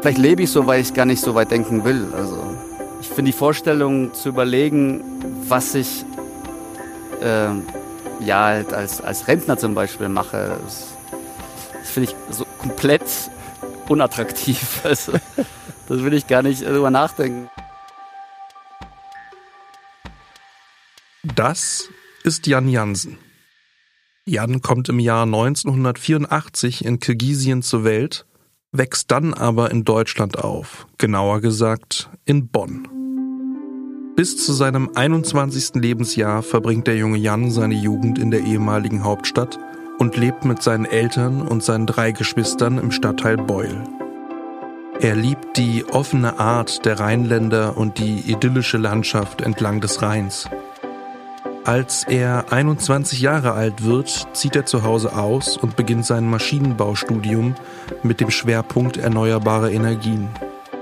Vielleicht lebe ich so, weil ich gar nicht so weit denken will. Also ich finde die Vorstellung zu überlegen, was ich halt als Rentner zum Beispiel mache, das finde ich so komplett unattraktiv. Also das will ich gar nicht drüber nachdenken. Das ist Jan Janssen. Jan kommt im Jahr 1984 in Kirgisien zur Welt, wächst dann aber in Deutschland auf, genauer gesagt in Bonn. Bis zu seinem 21. Lebensjahr verbringt der junge Jan seine Jugend in der ehemaligen Hauptstadt und lebt mit seinen Eltern und seinen 3 Geschwistern im Stadtteil Beuel. Er liebt die offene Art der Rheinländer und die idyllische Landschaft entlang des Rheins. Als er 21 Jahre alt wird, zieht er zu Hause aus und beginnt sein Maschinenbaustudium mit dem Schwerpunkt erneuerbare Energien.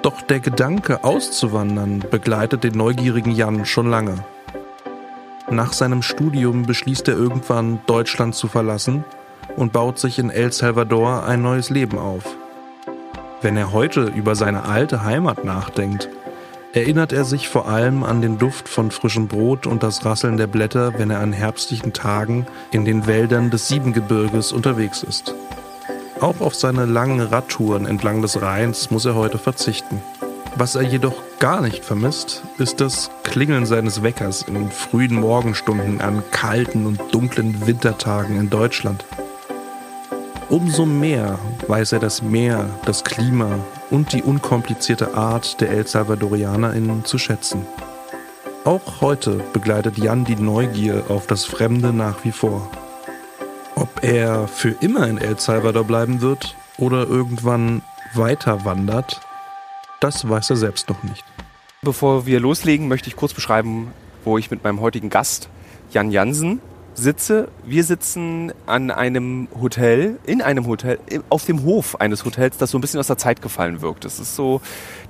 Doch der Gedanke, auszuwandern, begleitet den neugierigen Jan schon lange. Nach seinem Studium beschließt er irgendwann, Deutschland zu verlassen und baut sich in El Salvador ein neues Leben auf. Wenn er heute über seine alte Heimat nachdenkt, erinnert er sich vor allem an den Duft von frischem Brot und das Rasseln der Blätter, wenn er an herbstlichen Tagen in den Wäldern des Siebengebirges unterwegs ist. Auch auf seine langen Radtouren entlang des Rheins muss er heute verzichten. Was er jedoch gar nicht vermisst, ist das Klingeln seines Weckers in den frühen Morgenstunden an kalten und dunklen Wintertagen in Deutschland. Umso mehr weiß er das Meer, das Klima und die unkomplizierte Art der El SalvadorianerInnen zu schätzen. Auch heute begleitet Jan die Neugier auf das Fremde nach wie vor. Ob er für immer in El Salvador bleiben wird oder irgendwann weiter wandert, das weiß er selbst noch nicht. Bevor wir loslegen, möchte ich kurz beschreiben, wo ich mit meinem heutigen Gast, Jan Janssen, sitze. Wir sitzen in einem Hotel, auf dem Hof eines Hotels, das so ein bisschen aus der Zeit gefallen wirkt. Das ist so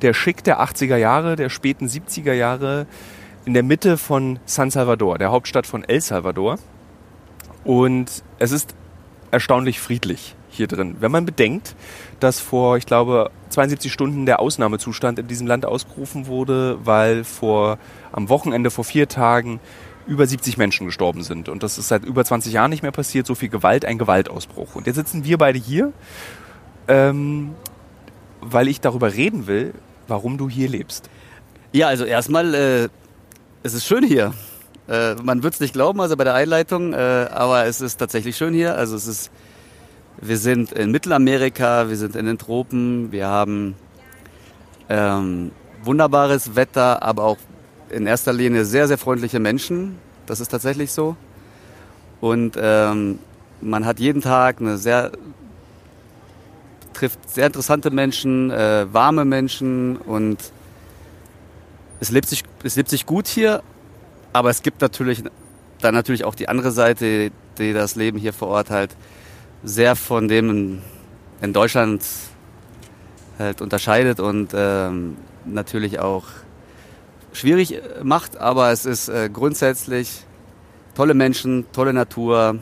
der Schick der 80er Jahre, der späten 70er Jahre in der Mitte von San Salvador, der Hauptstadt von El Salvador. Und es ist erstaunlich friedlich hier drin. Wenn man bedenkt, dass vor, ich glaube, 72 Stunden der Ausnahmezustand in diesem Land ausgerufen wurde, weil am Wochenende vor 4 Tagen über 70 Menschen gestorben sind. Und das ist seit über 20 Jahren nicht mehr passiert. So viel Gewalt, ein Gewaltausbruch. Und jetzt sitzen wir beide hier, weil ich darüber reden will, warum du hier lebst. Ja, also erstmal, es ist schön hier. Man wird es nicht glauben, also bei der Einleitung, aber es ist tatsächlich schön hier. Also wir sind in Mittelamerika, wir sind in den Tropen, wir haben wunderbares Wetter, aber auch in erster Linie sehr, sehr freundliche Menschen. Das ist tatsächlich so. Und man hat jeden Tag trifft sehr interessante Menschen, warme Menschen, und es lebt sich gut hier. Aber es gibt natürlich auch die andere Seite, die das Leben hier vor Ort halt sehr von dem in Deutschland halt unterscheidet und natürlich auch schwierig macht, aber es ist grundsätzlich tolle Menschen, tolle Natur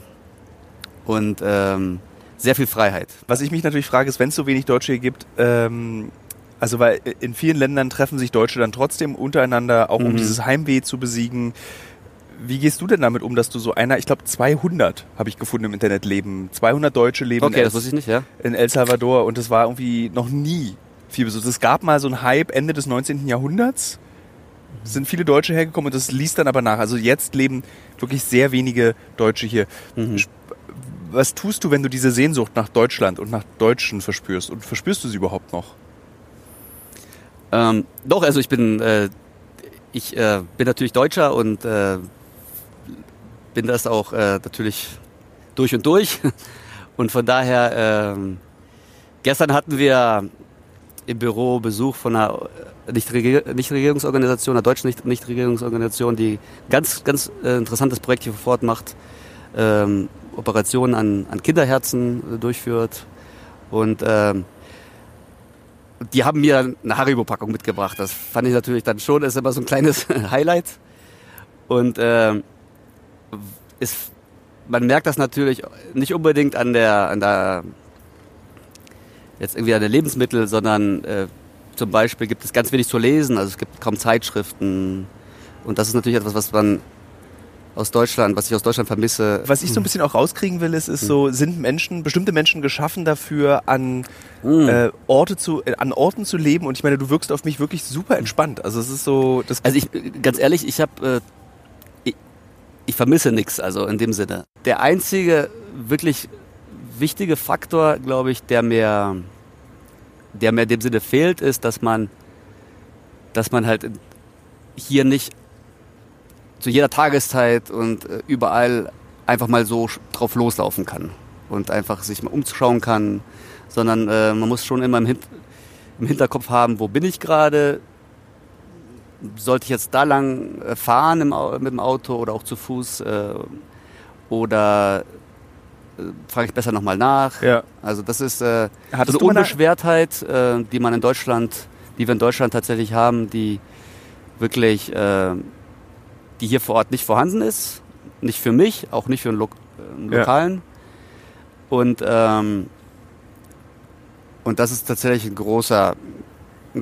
und sehr viel Freiheit. Was ich mich natürlich frage, ist, wenn es so wenig Deutsche hier gibt, also weil in vielen Ländern treffen sich Deutsche dann trotzdem untereinander, auch um dieses Heimweh zu besiegen. Wie gehst du denn damit um, dass du so einer, ich glaube 200 habe ich gefunden im Internet, leben, 200 Deutsche leben das wusste ich nicht, ja, in El Salvador, und das war irgendwie noch nie viel Besuch. Es gab mal so einen Hype Ende des 19. Jahrhunderts, sind viele Deutsche hergekommen, und das ließ dann aber nach. Also jetzt leben wirklich sehr wenige Deutsche hier. Mhm. Was tust du, wenn du diese Sehnsucht nach Deutschland und nach Deutschen verspürst? Und verspürst du sie überhaupt noch? Doch, also ich bin natürlich Deutscher und bin das auch natürlich durch und durch. Und von daher, gestern hatten wir im Büro Besuch von einer Nichtregierungsorganisation, einer deutschen Nichtregierungsorganisation, die ganz, ganz interessantes Projekt hier vor Ort macht, Operationen an Kinderherzen durchführt, und die haben mir eine Haribo-Packung mitgebracht. Das fand ich natürlich dann schon, ist immer so ein kleines Highlight, und man merkt das natürlich nicht unbedingt an der Lebensmittel, sondern zum Beispiel gibt es ganz wenig zu lesen, also es gibt kaum Zeitschriften. Und das ist natürlich etwas, was ich aus Deutschland vermisse. Was ich so ein bisschen auch rauskriegen will, ist so, sind Menschen, bestimmte Menschen geschaffen dafür, an Orten zu leben? Und ich meine, du wirkst auf mich wirklich super entspannt. Also es ist so... Ich vermisse nichts, also in dem Sinne. Der einzige wirklich wichtige Faktor, glaube ich, der mir in dem Sinne fehlt, ist, dass man halt hier nicht zu jeder Tageszeit und überall einfach mal so drauf loslaufen kann und einfach sich mal umschauen kann, sondern man muss schon immer im Hinterkopf haben, wo bin ich gerade, sollte ich jetzt da lang fahren mit dem Auto oder auch zu Fuß oder frage ich besser nochmal nach. Ja. Also das ist so eine Unbeschwertheit, die wir in Deutschland tatsächlich haben, die wirklich... die hier vor Ort nicht vorhanden ist, nicht für mich, auch nicht für einen Lokalen. Ja. Und das ist tatsächlich eine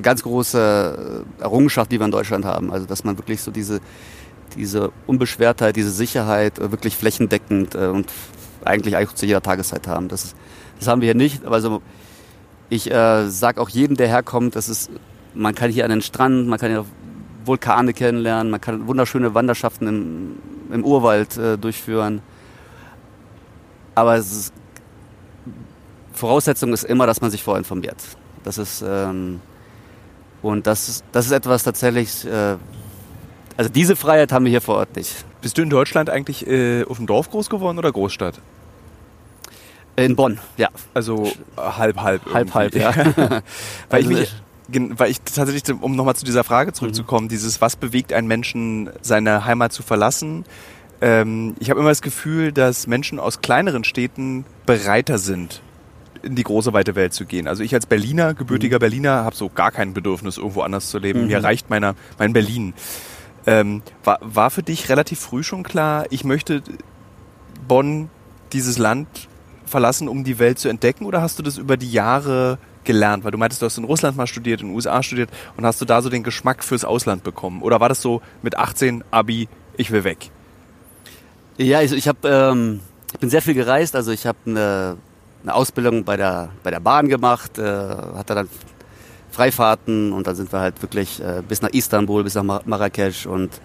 ganz große Errungenschaft, die wir in Deutschland haben. Also dass man wirklich so diese Unbeschwertheit, diese Sicherheit wirklich flächendeckend und eigentlich zu jeder Tageszeit haben. Das haben wir hier nicht. Also ich sage auch jedem, der herkommt, man kann hier an den Strand, man kann hier auf Vulkane kennenlernen, man kann wunderschöne Wanderschaften im Urwald durchführen. Aber Voraussetzung ist immer, dass man sich vorinformiert. Das ist etwas tatsächlich, also diese Freiheit haben wir hier vor Ort nicht. Bist du in Deutschland eigentlich auf dem Dorf groß geworden oder Großstadt? In Bonn, ja. Also halb. Halb, ja. Weil ich tatsächlich, um nochmal zu dieser Frage zurückzukommen, was bewegt einen Menschen, seine Heimat zu verlassen? Ich habe immer das Gefühl, dass Menschen aus kleineren Städten bereiter sind, in die große, weite Welt zu gehen. Also ich als Berliner, gebürtiger Berliner, habe so gar kein Bedürfnis, irgendwo anders zu leben. Mir reicht mein Berlin. War für dich relativ früh schon klar, ich möchte Bonn, dieses Land verlassen, um die Welt zu entdecken? Oder hast du das über die Jahre gelernt? Weil du meintest, du hast in Russland mal studiert, in den USA studiert und hast du da so den Geschmack fürs Ausland bekommen? Oder war das so mit 18, Abi, ich will weg? Ja, ich bin sehr viel gereist. Also ich habe eine Ausbildung bei der Bahn gemacht, hatte dann Freifahrten und dann sind wir halt wirklich bis nach Istanbul, bis nach Marrakesch und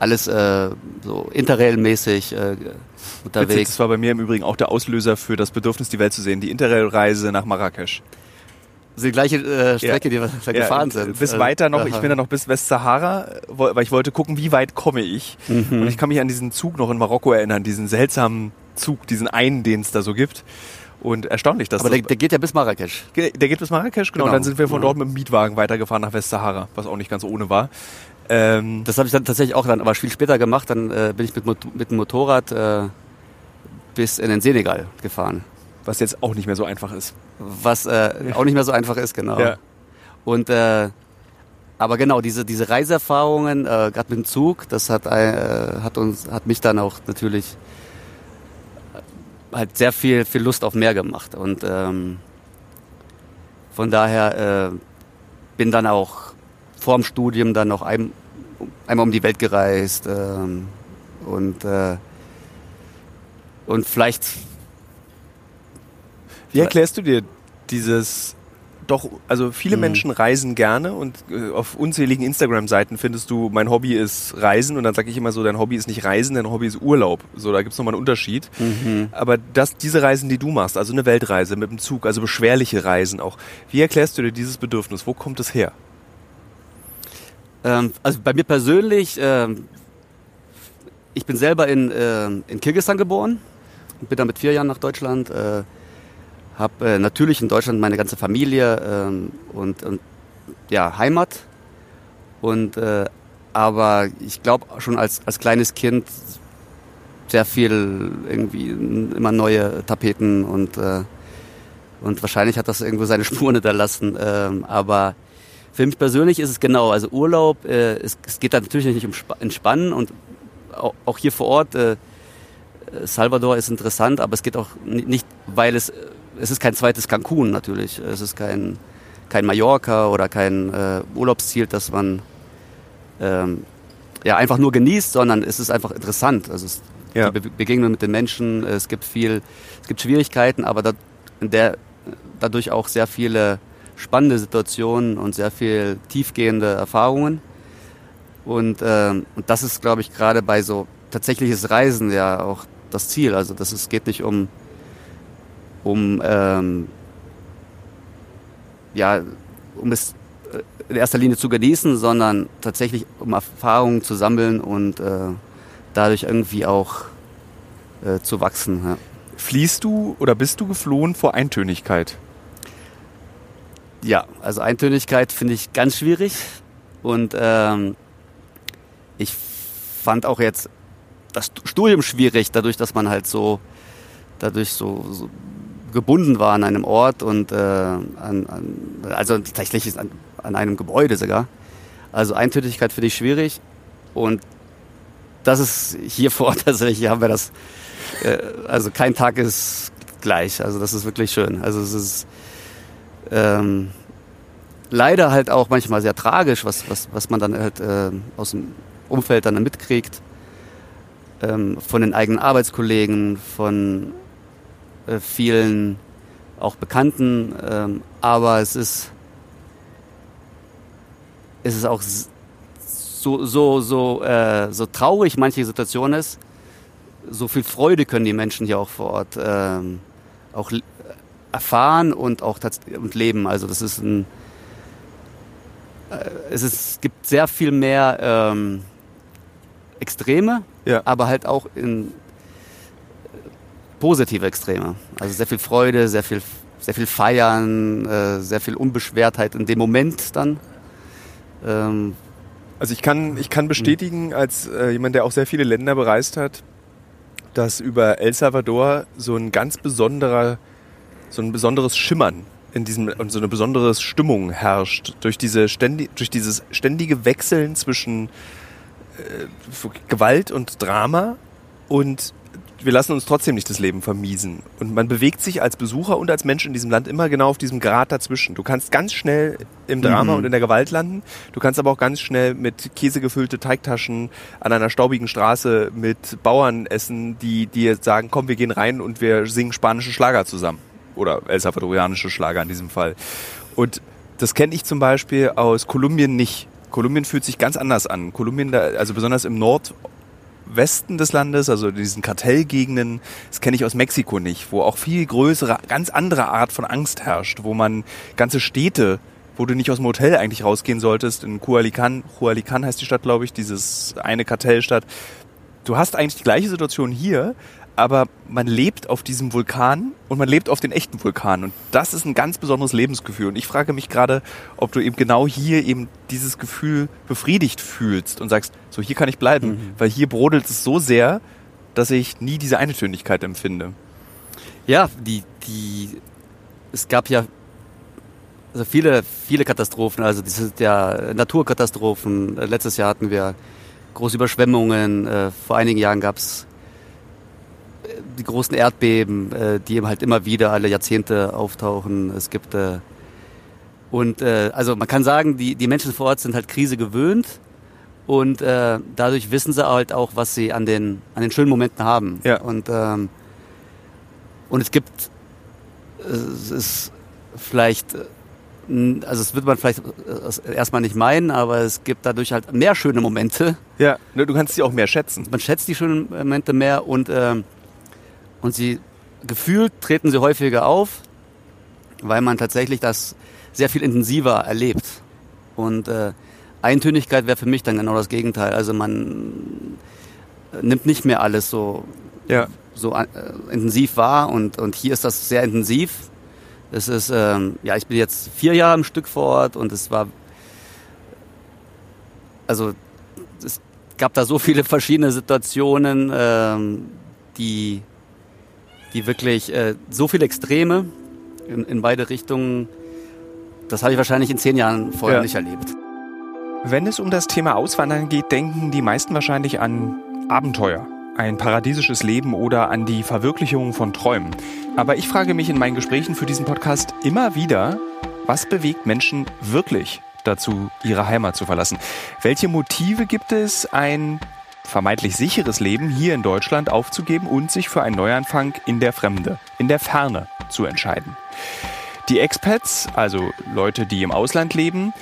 alles so Interrail-mäßig unterwegs. Witzig, das war bei mir im Übrigen auch der Auslöser für das Bedürfnis, die Welt zu sehen, die Interrail-Reise nach Marrakesch. Also die gleiche Strecke, die wir da gefahren sind. Bis weiter noch, ich bin dann noch bis Westsahara, weil ich wollte gucken, wie weit komme ich. Und ich kann mich an diesen Zug noch in Marokko erinnern, diesen seltsamen Zug, diesen einen, den es da so gibt. Und erstaunlich, dass... Aber der geht ja bis Marrakesch. Der geht bis Marrakesch, genau. Und dann sind wir von dort mit dem Mietwagen weitergefahren nach Westsahara, was auch nicht ganz ohne war. Das habe ich dann tatsächlich auch aber viel später gemacht. Dann bin ich mit dem Motorrad bis in den Senegal gefahren. Was jetzt auch nicht mehr so einfach ist. Was auch nicht mehr so einfach ist, genau. Ja. Und aber genau, diese Reiseerfahrungen, gerade mit dem Zug, das hat mich dann auch natürlich halt sehr viel Lust auf mehr gemacht. Und von daher bin dann auch vor dem Studium dann noch einmal um die Welt gereist und vielleicht... Wie erklärst du dir dieses doch, also viele Menschen reisen gerne und auf unzähligen Instagram-Seiten findest du, mein Hobby ist Reisen und dann sage ich immer so, dein Hobby ist nicht Reisen, dein Hobby ist Urlaub. So, da gibt es nochmal einen Unterschied. Aber diese Reisen, die du machst, also eine Weltreise mit dem Zug, also beschwerliche Reisen auch, wie erklärst du dir dieses Bedürfnis? Wo kommt es her? Also bei mir persönlich, ich bin selber in Kirgisistan geboren und bin dann mit 4 Jahren nach Deutschland habe natürlich in Deutschland meine ganze Familie und ja, Heimat. Und aber ich glaube schon als kleines Kind sehr viel irgendwie immer neue Tapeten und wahrscheinlich hat das irgendwo seine Spuren hinterlassen. Aber für mich persönlich ist es genau, also Urlaub, es geht da natürlich nicht um Entspannen und auch hier vor Ort, Salvador ist interessant, aber es geht auch nicht, weil es ist kein zweites Cancun natürlich. Es ist kein kein Mallorca oder kein Urlaubsziel, das man einfach nur genießt, sondern es ist einfach interessant. Also es, ja. Die Begegnung mit den Menschen, es gibt Schwierigkeiten, aber dadurch auch sehr viele spannende Situationen und sehr viel tiefgehende Erfahrungen. Und das ist, glaube ich, gerade bei so tatsächliches Reisen ja auch das Ziel. Also es geht nicht um es in erster Linie zu genießen, sondern tatsächlich um Erfahrungen zu sammeln und dadurch irgendwie auch zu wachsen. Ja. Fliehst du oder bist du geflohen vor Eintönigkeit? Ja, also Eintönigkeit finde ich ganz schwierig und ich fand auch jetzt das Studium schwierig, dadurch, dass man halt so gebunden war an einem Ort und tatsächlich an einem Gebäude sogar. Also Eintönigkeit finde ich schwierig und das ist hier vor Ort tatsächlich, hier haben wir das, kein Tag ist gleich, also das ist wirklich schön. Also es ist leider halt auch manchmal sehr tragisch, was man dann halt aus dem Umfeld dann mitkriegt, von den eigenen Arbeitskollegen, von vielen auch Bekannten, aber es ist auch so traurig manche Situation ist, so viel Freude können die Menschen hier auch vor Ort auch erfahren und auch leben. Also das ist es gibt sehr viel mehr Extreme, ja. Aber halt auch in positive Extreme. Also sehr viel Freude, sehr viel Feiern, sehr viel Unbeschwertheit in dem Moment dann. Also ich kann bestätigen, als jemand, der auch sehr viele Länder bereist hat, dass über El Salvador so ein besonderes Schimmern und so eine besondere Stimmung herrscht durch dieses ständige Wechseln zwischen Gewalt und Drama, und wir lassen uns trotzdem nicht das Leben vermiesen. Und man bewegt sich als Besucher und als Mensch in diesem Land immer genau auf diesem Grat dazwischen. Du kannst ganz schnell im Drama und in der Gewalt landen. Du kannst aber auch ganz schnell mit Käse gefüllte Teigtaschen an einer staubigen Straße mit Bauern essen, die dir sagen, komm, wir gehen rein und wir singen spanische Schlager zusammen. Oder El Salvadorianische Schlager in diesem Fall. Und das kenne ich zum Beispiel aus Kolumbien nicht. Kolumbien fühlt sich ganz anders an. Kolumbien, also besonders im Nordwesten des Landes, also diesen Kartellgegenden, das kenne ich aus Mexiko nicht, wo auch viel größere, ganz andere Art von Angst herrscht, wo man ganze Städte, wo du nicht aus dem Hotel eigentlich rausgehen solltest, in Culiacán heißt die Stadt, glaube ich, dieses eine Kartellstadt. Du hast eigentlich die gleiche Situation hier, aber man lebt auf diesem Vulkan und man lebt auf den echten Vulkan. Und das ist ein ganz besonderes Lebensgefühl. Und ich frage mich gerade, ob du eben genau hier eben dieses Gefühl befriedigt fühlst und sagst, so hier kann ich bleiben, weil hier brodelt es so sehr, dass ich nie diese Eintönigkeit empfinde. Ja, es gab ja also viele Katastrophen. Also das sind ja Naturkatastrophen. Letztes Jahr hatten wir große Überschwemmungen. Vor einigen Jahren gab es die großen Erdbeben, die eben halt immer wieder alle Jahrzehnte auftauchen. Es gibt also man kann sagen, die Menschen vor Ort sind halt Krise gewöhnt und dadurch wissen sie halt auch, was sie an den schönen Momenten haben. Ja. Und es wird man vielleicht erstmal nicht meinen, aber es gibt dadurch halt mehr schöne Momente. Ja, du kannst sie auch mehr schätzen. Man schätzt die schönen Momente mehr und sie gefühlt treten sie häufiger auf, weil man tatsächlich das sehr viel intensiver erlebt. Und Eintönigkeit wäre für mich dann genau das Gegenteil. Also man nimmt nicht mehr alles so intensiv wahr und hier ist das sehr intensiv. Es ist, ich bin jetzt 4 Jahre am Stück vor Ort und es gab da so viele verschiedene Situationen, die wirklich so viele Extreme in beide Richtungen, das habe ich wahrscheinlich in 10 Jahren vorher nicht erlebt. Wenn es um das Thema Auswandern geht, denken die meisten wahrscheinlich an Abenteuer, ein paradiesisches Leben oder an die Verwirklichung von Träumen. Aber ich frage mich in meinen Gesprächen für diesen Podcast immer wieder, Was bewegt Menschen wirklich dazu, ihre Heimat zu verlassen? Welche Motive gibt es, ein vermeintlich sicheres Leben hier in Deutschland aufzugeben und sich für einen Neuanfang in der Fremde, in der Ferne zu entscheiden? Die Expats, also Leute, die im Ausland leben,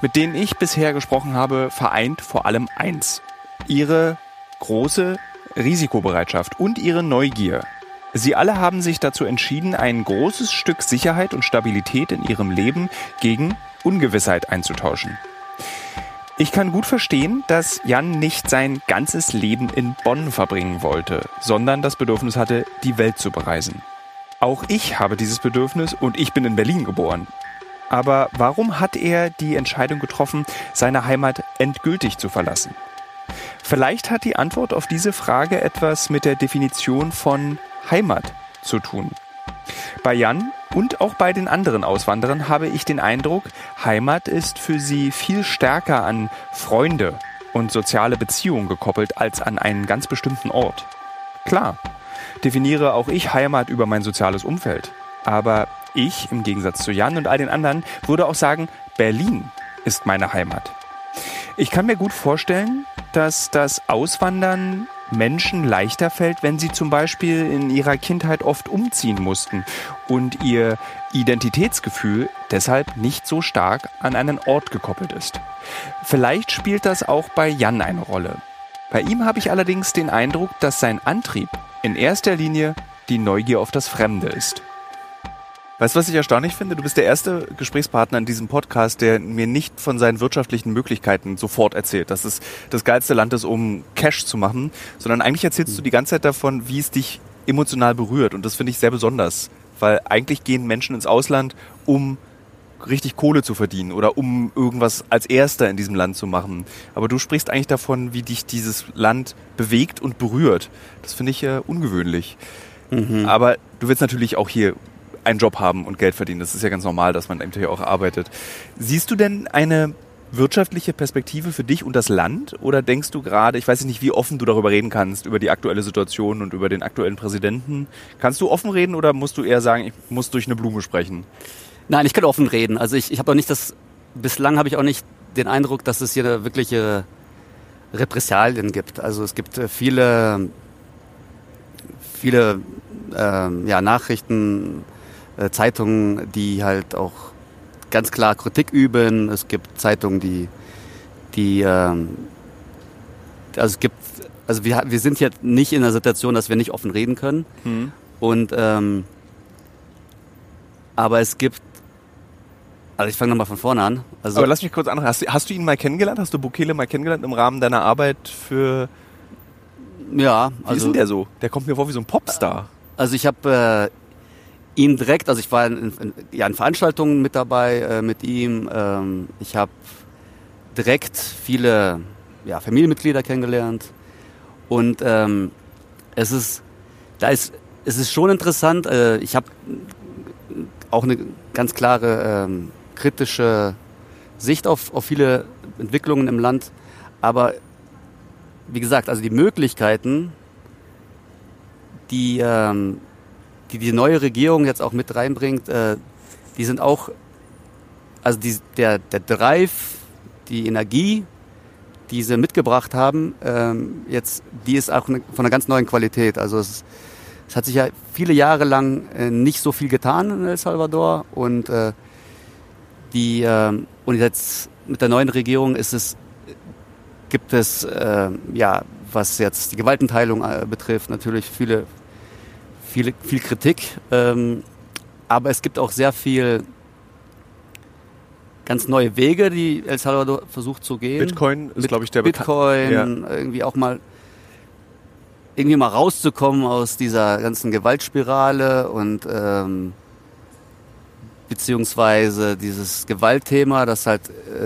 mit denen ich bisher gesprochen habe, vereint vor allem eins: ihre große Risikobereitschaft und ihre Neugier. Sie alle haben sich dazu entschieden, ein großes Stück Sicherheit und Stabilität in ihrem Leben gegen Ungewissheit einzutauschen. Ich kann gut verstehen, dass Jan nicht sein ganzes Leben in Bonn verbringen wollte, sondern das Bedürfnis hatte, die Welt zu bereisen. Auch ich habe dieses Bedürfnis und ich bin in Berlin geboren. Aber warum hat er die Entscheidung getroffen, seine Heimat endgültig zu verlassen? Vielleicht hat die Antwort auf diese Frage etwas mit der Definition von Heimat zu tun. Bei Jan und auch bei den anderen Auswanderern habe ich den Eindruck, Heimat ist für sie viel stärker an Freunde und soziale Beziehungen gekoppelt als an einen ganz bestimmten Ort. Klar, definiere auch ich Heimat über mein soziales Umfeld. Aber ich, im Gegensatz zu Jan und all den anderen, würde auch sagen, Berlin ist meine Heimat. Ich kann mir gut vorstellen, dass das Auswandern Menschen leichter fällt, wenn sie zum Beispiel in ihrer Kindheit oft umziehen mussten und ihr Identitätsgefühl deshalb nicht so stark an einen Ort gekoppelt ist. Vielleicht spielt das auch bei Jan eine Rolle. Bei ihm habe ich allerdings den Eindruck, dass sein Antrieb in erster Linie die Neugier auf das Fremde ist. Weißt du, was ich erstaunlich finde? Du bist der erste Gesprächspartner in diesem Podcast, der mir nicht von seinen wirtschaftlichen Möglichkeiten sofort erzählt, dass es das geilste Land ist, um Cash zu machen, sondern eigentlich erzählst du die ganze Zeit davon, wie es dich emotional berührt. Und das finde ich sehr besonders, weil eigentlich gehen Menschen ins Ausland, um richtig Kohle zu verdienen oder um irgendwas als Erster in diesem Land zu machen. Aber du sprichst eigentlich davon, wie dich dieses Land bewegt und berührt. Das finde ich ungewöhnlich. Mhm. Aber du willst natürlich auch hier einen Job haben und Geld verdienen. Das ist ja ganz normal, dass man natürlich auch arbeitet. Siehst du denn eine wirtschaftliche Perspektive für dich und das Land? Oder denkst du gerade, ich weiß nicht, wie offen du darüber reden kannst, über die aktuelle Situation und über den aktuellen Präsidenten. Kannst du offen reden oder musst du eher sagen, ich muss durch eine Blume sprechen? Nein, ich kann offen reden. Also ich habe auch nicht bislang habe ich auch nicht den Eindruck, dass es hier wirkliche Repressalien gibt. Also es gibt viele Nachrichten, Zeitungen, die halt auch ganz klar Kritik üben. Es gibt Zeitungen, wir sind jetzt nicht in der Situation, dass wir nicht offen reden können. Mhm. Aber es gibt, also ich fange nochmal von vorne an. Also, aber lass mich kurz anfangen. Hast du ihn mal kennengelernt? Hast du Bukele mal kennengelernt im Rahmen deiner Arbeit für? Ja. Wie ist denn der so? Der kommt mir vor wie so ein Popstar. Also ich habe ihn direkt, also ich war in Veranstaltungen mit dabei mit ihm. Ich habe direkt viele Familienmitglieder kennengelernt. Und es ist schon interessant. Ich habe auch eine ganz klare kritische Sicht auf viele Entwicklungen im Land. Aber wie gesagt, also die Möglichkeiten, die neue Regierung jetzt auch mit reinbringt, die sind auch, also der Drive, die Energie, die sie mitgebracht haben, jetzt, die ist auch von einer ganz neuen Qualität. Also es hat sich ja viele Jahre lang nicht so viel getan in El Salvador und und jetzt mit der neuen Regierung gibt es was jetzt die Gewaltenteilung betrifft, natürlich viel Kritik, aber es gibt auch sehr viel ganz neue Wege, die El Salvador versucht zu gehen. Bitcoin ist, glaube ich, der Bitcoin, irgendwie mal rauszukommen aus dieser ganzen Gewaltspirale und beziehungsweise dieses Gewaltthema, das halt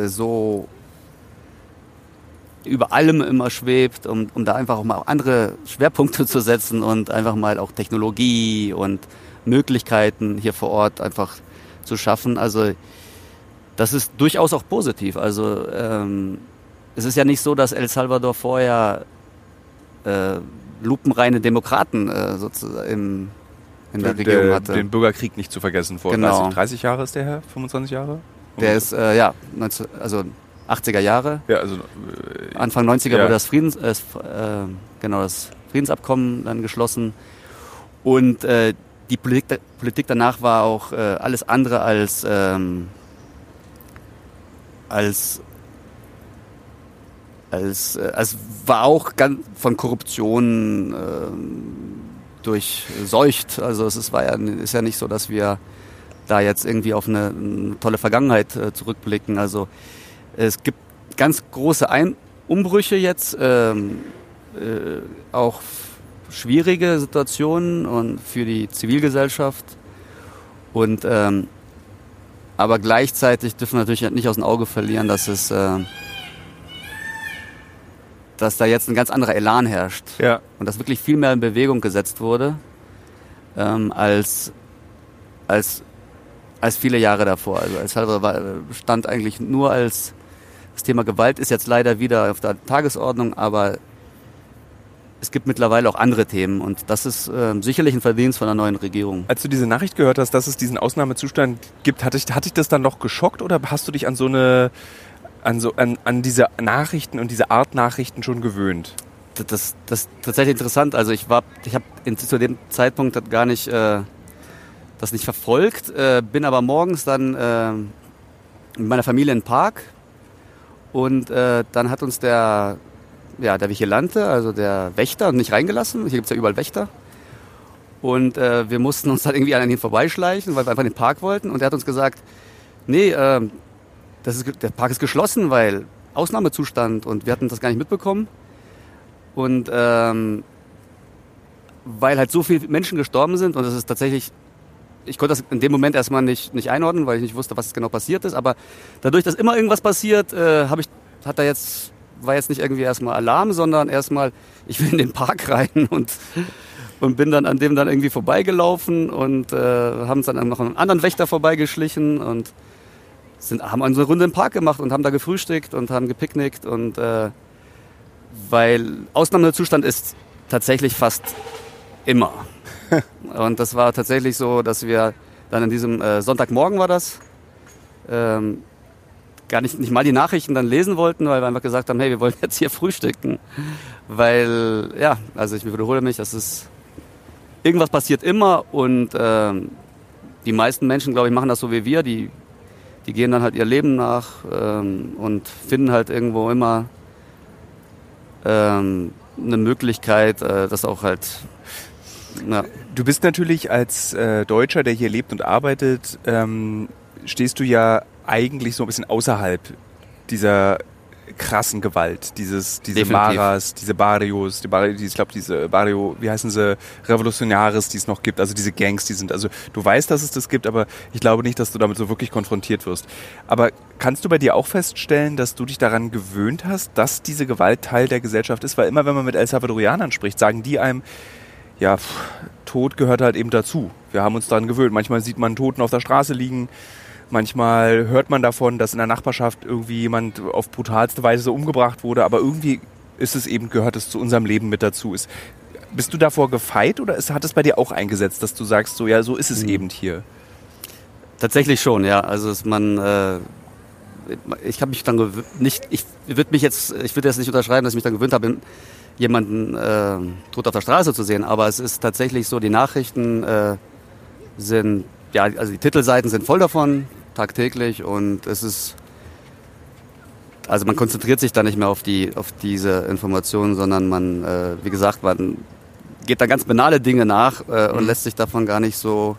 so über allem immer schwebt, um da einfach auch mal andere Schwerpunkte zu setzen und einfach mal auch Technologie und Möglichkeiten hier vor Ort einfach zu schaffen. Also das ist durchaus auch positiv. Also es ist ja nicht so, dass El Salvador vorher lupenreine Demokraten sozusagen in der Region hatte. Den Bürgerkrieg nicht zu vergessen vor 30 Jahre ist der her? 25 Jahre? Der ist, 80er Jahre. Ja, also, Anfang 90er wurde das Friedensabkommen dann geschlossen. Und die Politik danach war auch alles andere als war auch ganz von Korruption durchseucht. Also ist ja nicht so, dass wir da jetzt irgendwie auf eine tolle Vergangenheit zurückblicken. Also es gibt ganz große Umbrüche jetzt, auch schwierige Situationen und für die Zivilgesellschaft. Und aber gleichzeitig dürfen wir natürlich nicht aus dem Auge verlieren, dass da jetzt ein ganz anderer Elan herrscht. Ja. Und dass wirklich viel mehr in Bewegung gesetzt wurde, als viele Jahre davor. Also El Salvador stand eigentlich nur als... Das Thema Gewalt ist jetzt leider wieder auf der Tagesordnung, aber es gibt mittlerweile auch andere Themen und das ist sicherlich ein Verdienst von der neuen Regierung. Als du diese Nachricht gehört hast, dass es diesen Ausnahmezustand gibt, hat dich das dann noch geschockt oder hast du dich an diese Nachrichten und diese Art Nachrichten schon gewöhnt? Das ist tatsächlich interessant. Also ich habe zu dem Zeitpunkt das nicht verfolgt, bin aber morgens dann mit meiner Familie in den Park und dann hat uns der Vigilante, also der Wächter, nicht reingelassen. Hier gibt es ja überall Wächter. Und wir mussten uns dann irgendwie an ihn vorbeischleichen, weil wir einfach in den Park wollten. Und er hat uns gesagt, nee, der Park ist geschlossen, weil Ausnahmezustand. Und wir hatten das gar nicht mitbekommen. Und weil halt so viele Menschen gestorben sind. Und das ist tatsächlich, ich konnte das in dem Moment erstmal nicht einordnen, weil ich nicht wusste, was genau passiert ist. Aber dadurch, dass immer irgendwas passiert, war jetzt nicht irgendwie erstmal Alarm, sondern erstmal, ich will in den Park rein und bin dann an dem dann irgendwie vorbeigelaufen und haben uns dann noch einen anderen Wächter vorbeigeschlichen und haben unsere Runde im Park gemacht und haben da gefrühstückt und haben gepicknickt und weil Ausnahmezustand ist tatsächlich fast immer. Und das war tatsächlich so, dass wir dann an diesem Sonntagmorgen war das, gar nicht mal die Nachrichten dann lesen wollten, weil wir einfach gesagt haben, hey, wir wollen jetzt hier frühstücken. Weil, ja, also ich wiederhole mich, irgendwas passiert immer und die meisten Menschen, glaube ich, machen das so wie wir, die gehen dann halt ihr Leben nach und finden halt irgendwo immer eine Möglichkeit, das auch halt... Ja. Du bist natürlich als Deutscher, der hier lebt und arbeitet, stehst du ja eigentlich so ein bisschen außerhalb dieser krassen Gewalt, diese Maras, diese Barrios, ich glaube diese Barrio, wie heißen sie, Revolutionaris, die es noch gibt, also diese Gangs, also du weißt, dass es das gibt, aber ich glaube nicht, dass du damit so wirklich konfrontiert wirst. Aber kannst du bei dir auch feststellen, dass du dich daran gewöhnt hast, dass diese Gewalt Teil der Gesellschaft ist? Weil immer, wenn man mit El Salvadorianern spricht, sagen die einem, ja, Tod gehört halt eben dazu. Wir haben uns daran gewöhnt. Manchmal sieht man Toten auf der Straße liegen, manchmal hört man davon, dass in der Nachbarschaft irgendwie jemand auf brutalste Weise umgebracht wurde, aber irgendwie gehört es zu unserem Leben mit dazu. Bist du davor gefeit oder hat es bei dir auch eingesetzt, dass du sagst, so ja, so ist es eben hier? Tatsächlich schon, ja. Also ich habe mich dann nicht, ich würde jetzt nicht unterschreiben, dass ich mich dann gewöhnt habe, jemanden tot auf der Straße zu sehen, aber es ist tatsächlich so, die Nachrichten sind, ja, also die Titelseiten sind voll davon. Tagtäglich und es ist, also man konzentriert sich da nicht mehr auf diese Informationen, sondern wie gesagt, man geht da ganz banale Dinge nach und lässt sich davon gar nicht so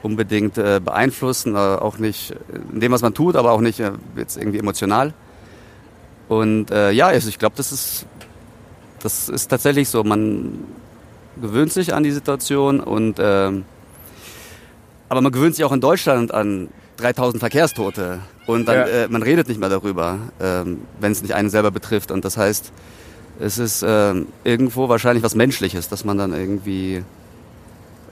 unbedingt beeinflussen, auch nicht in dem, was man tut, aber auch nicht jetzt irgendwie emotional. Und ja, also ich glaube, das ist tatsächlich so, man gewöhnt sich an die Situation und aber man gewöhnt sich auch in Deutschland an 3000 Verkehrstote und dann, man redet nicht mehr darüber, wenn es nicht einen selber betrifft. Und das heißt, es ist irgendwo wahrscheinlich was Menschliches, dass man dann irgendwie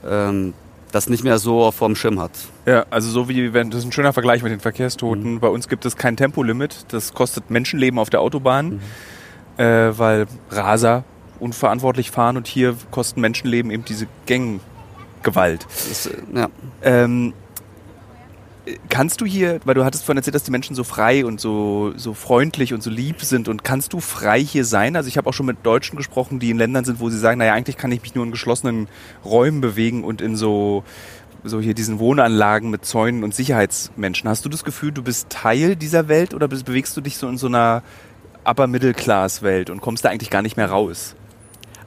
das nicht mehr so vom Schirm hat. Ja, also das ist ein schöner Vergleich mit den Verkehrstoten. Mhm. Bei uns gibt es kein Tempolimit, das kostet Menschenleben auf der Autobahn, weil Raser unverantwortlich fahren und hier kosten Menschenleben eben diese Gänge. Gewalt. Das ist, ja. Kannst du hier, weil du hattest vorhin erzählt, dass die Menschen so frei und so freundlich und so lieb sind, und kannst du frei hier sein? Also ich habe auch schon mit Deutschen gesprochen, die in Ländern sind, wo sie sagen, naja, eigentlich kann ich mich nur in geschlossenen Räumen bewegen und in so hier diesen Wohnanlagen mit Zäunen und Sicherheitsmenschen. Hast du das Gefühl, du bist Teil dieser Welt, oder bewegst du dich so in so einer Upper-Middle-Class-Welt und kommst da eigentlich gar nicht mehr raus?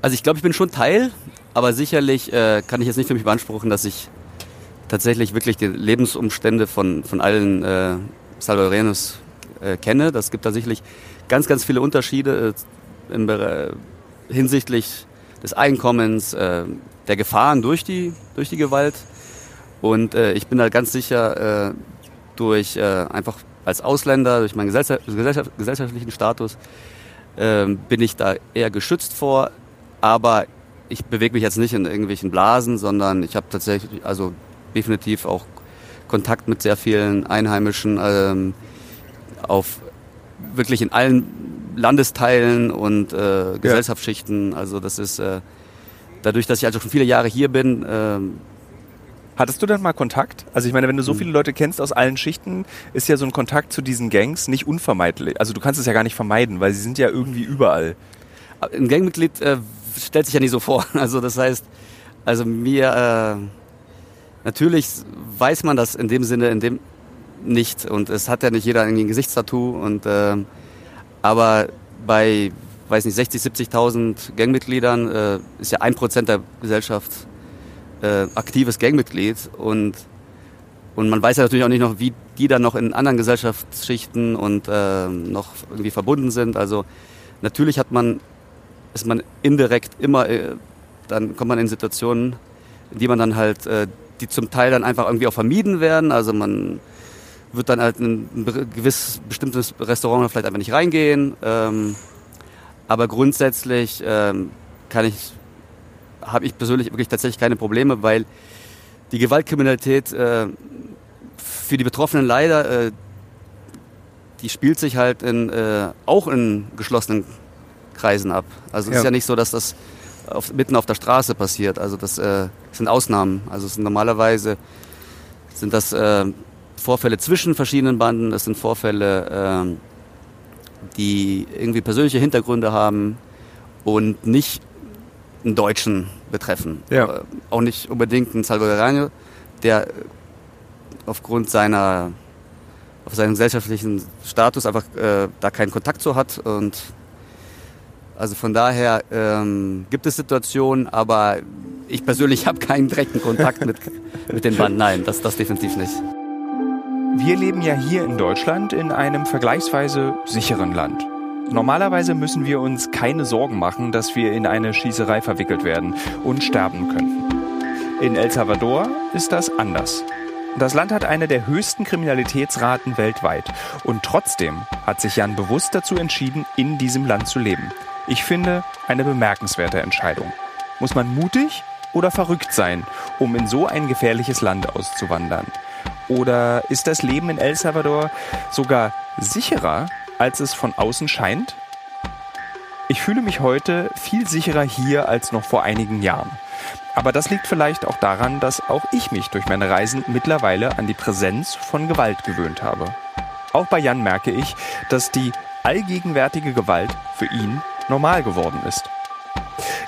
Also ich glaube, ich bin schon Teil, aber sicherlich kann ich jetzt nicht für mich beanspruchen, dass ich tatsächlich wirklich die Lebensumstände von allen Salvadorianos kenne. Das gibt da sicherlich ganz, ganz viele Unterschiede hinsichtlich des Einkommens, der Gefahren durch die Gewalt. Und ich bin da ganz sicher durch einfach als Ausländer, durch meinen gesellschaftlichen Status, bin ich da eher geschützt vor. Aber ich bewege mich jetzt nicht in irgendwelchen Blasen, sondern ich habe tatsächlich, also definitiv auch Kontakt mit sehr vielen Einheimischen auf wirklich in allen Landesteilen und Gesellschaftsschichten. Also das ist dadurch, dass ich also schon viele Jahre hier bin. Hattest du denn mal Kontakt? Also ich meine, wenn du so viele Leute kennst aus allen Schichten, ist ja so ein Kontakt zu diesen Gangs nicht unvermeidlich. Also du kannst es ja gar nicht vermeiden, weil sie sind ja irgendwie überall. Ein Gangmitglied stellt sich ja nie so vor. Also das heißt, also mir... Natürlich weiß man das in dem Sinne nicht, und es hat ja nicht jeder irgendwie ein Gesichtstattoo, und aber bei, weiß nicht, 60.000, 70.000 Gangmitgliedern ist ja 1% der Gesellschaft aktives Gangmitglied, und man weiß ja natürlich auch nicht noch, wie die dann noch in anderen Gesellschaftsschichten und noch irgendwie verbunden sind. Also natürlich ist man indirekt immer, dann kommt man in Situationen, in die man dann halt die zum Teil dann einfach irgendwie auch vermieden werden. Also man wird dann halt in ein gewisses bestimmtes Restaurant vielleicht einfach nicht reingehen. Aber grundsätzlich habe ich persönlich wirklich tatsächlich keine Probleme, weil die Gewaltkriminalität für die Betroffenen leider, die spielt sich halt auch in geschlossenen Kreisen ab. Also es ist ja nicht so, dass das mitten auf der Straße passiert. Also das sind Ausnahmen. Also es sind normalerweise Vorfälle zwischen verschiedenen Banden. Das sind Vorfälle, die irgendwie persönliche Hintergründe haben und nicht einen Deutschen betreffen. Ja. Auch nicht unbedingt einen Salvadorianer, der aufgrund auf seinen gesellschaftlichen Status einfach da keinen Kontakt zu hat. Und also von daher gibt es Situationen, aber ich persönlich habe keinen direkten Kontakt mit den Banden. Nein, das definitiv nicht. Wir leben ja hier in Deutschland in einem vergleichsweise sicheren Land. Normalerweise müssen wir uns keine Sorgen machen, dass wir in eine Schießerei verwickelt werden und sterben könnten. In El Salvador ist das anders. Das Land hat eine der höchsten Kriminalitätsraten weltweit. Und trotzdem hat sich Jan bewusst dazu entschieden, in diesem Land zu leben. Ich finde, eine bemerkenswerte Entscheidung. Muss man mutig oder verrückt sein, um in so ein gefährliches Land auszuwandern? Oder ist das Leben in El Salvador sogar sicherer, als es von außen scheint? Ich fühle mich heute viel sicherer hier als noch vor einigen Jahren. Aber das liegt vielleicht auch daran, dass auch ich mich durch meine Reisen mittlerweile an die Präsenz von Gewalt gewöhnt habe. Auch bei Jan merke ich, dass die allgegenwärtige Gewalt für ihn normal geworden ist.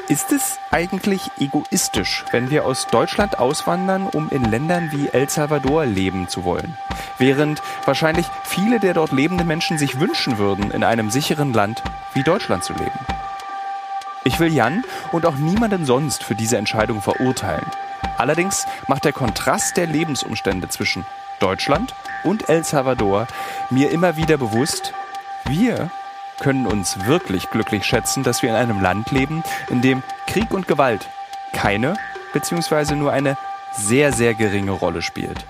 Ist es eigentlich egoistisch, wenn wir aus Deutschland auswandern, um in Ländern wie El Salvador leben zu wollen? Während wahrscheinlich viele der dort lebenden Menschen sich wünschen würden, in einem sicheren Land wie Deutschland zu leben. Ich will Jan und auch niemanden sonst für diese Entscheidung verurteilen. Allerdings macht der Kontrast der Lebensumstände zwischen Deutschland und El Salvador mir immer wieder bewusst, wir können uns wirklich glücklich schätzen, dass wir in einem Land leben, in dem Krieg und Gewalt keine bzw. nur eine sehr, sehr geringe Rolle spielt.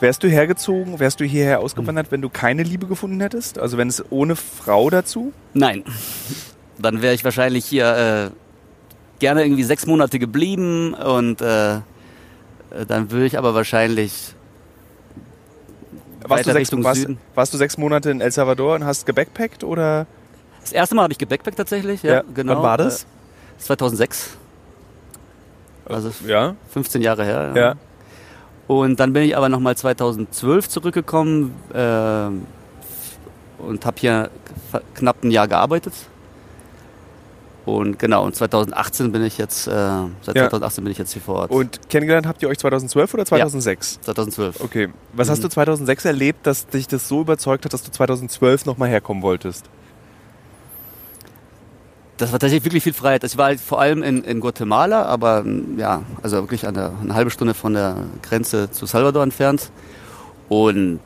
Wärst du hergezogen, wärst du hierher ausgewandert, wenn du keine Liebe gefunden hättest? Also wenn es ohne Frau dazu? Nein. Dann wäre ich wahrscheinlich hier gerne irgendwie 6 Monate geblieben, und dann würde ich aber wahrscheinlich... Warst du 6 Monate in El Salvador und hast gebackpackt, oder? Das erste Mal habe ich gebackpackt tatsächlich, ja, genau. Wann war das? 2006. Also ja. 15 Jahre her. Ja. Ja. Und dann bin ich aber nochmal 2012 zurückgekommen und habe hier knapp ein Jahr gearbeitet. Und genau, und 2018 bin ich jetzt, seit 2018 bin ich jetzt hier vor Ort. Und kennengelernt habt ihr euch 2012 oder 2006? Ja, 2012. Okay. Was hast du 2006 erlebt, dass dich das so überzeugt hat, dass du 2012 nochmal herkommen wolltest? Das war tatsächlich wirklich viel Freiheit. Ich war halt vor allem in Guatemala, aber ja, also wirklich eine halbe Stunde von der Grenze zu Salvador entfernt. Und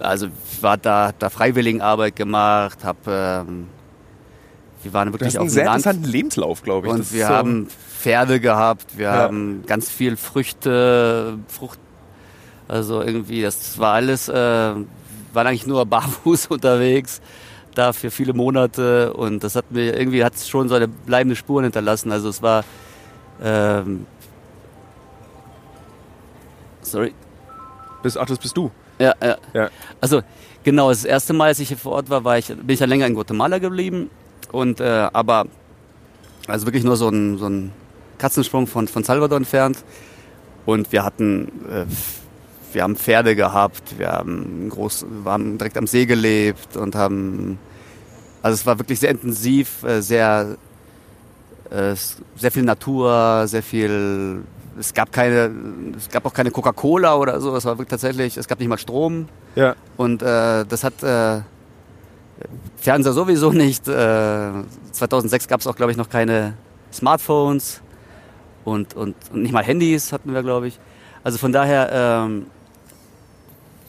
also war da, hab da Freiwilligenarbeit gemacht, wir waren wirklich auf dem Land. Du hast einen sehr interessanten Lebenslauf, glaube ich. Und wir haben Pferde gehabt, wir haben ganz viel Frucht, also irgendwie, das war alles, waren eigentlich nur barfuß unterwegs, da für viele Monate, und das hat mir irgendwie, hat es schon so eine bleibende Spuren hinterlassen. Also es war, sorry. Das bist du. Ja, ja, ja. Also genau, das erste Mal, als ich hier vor Ort war, bin ich ja länger in Guatemala geblieben. Und aber also wirklich nur so ein Katzensprung von Salvador entfernt, und wir haben Pferde gehabt, wir haben direkt am See gelebt und haben, also es war wirklich sehr intensiv, sehr viel Natur, sehr viel, es gab auch keine Coca-Cola oder so, es war wirklich tatsächlich, es gab nicht mal Strom, ja. Und das hat Fernseher sowieso nicht. 2006 gab es auch, glaube ich, noch keine Smartphones und nicht mal Handys hatten wir, glaube ich. Also von daher,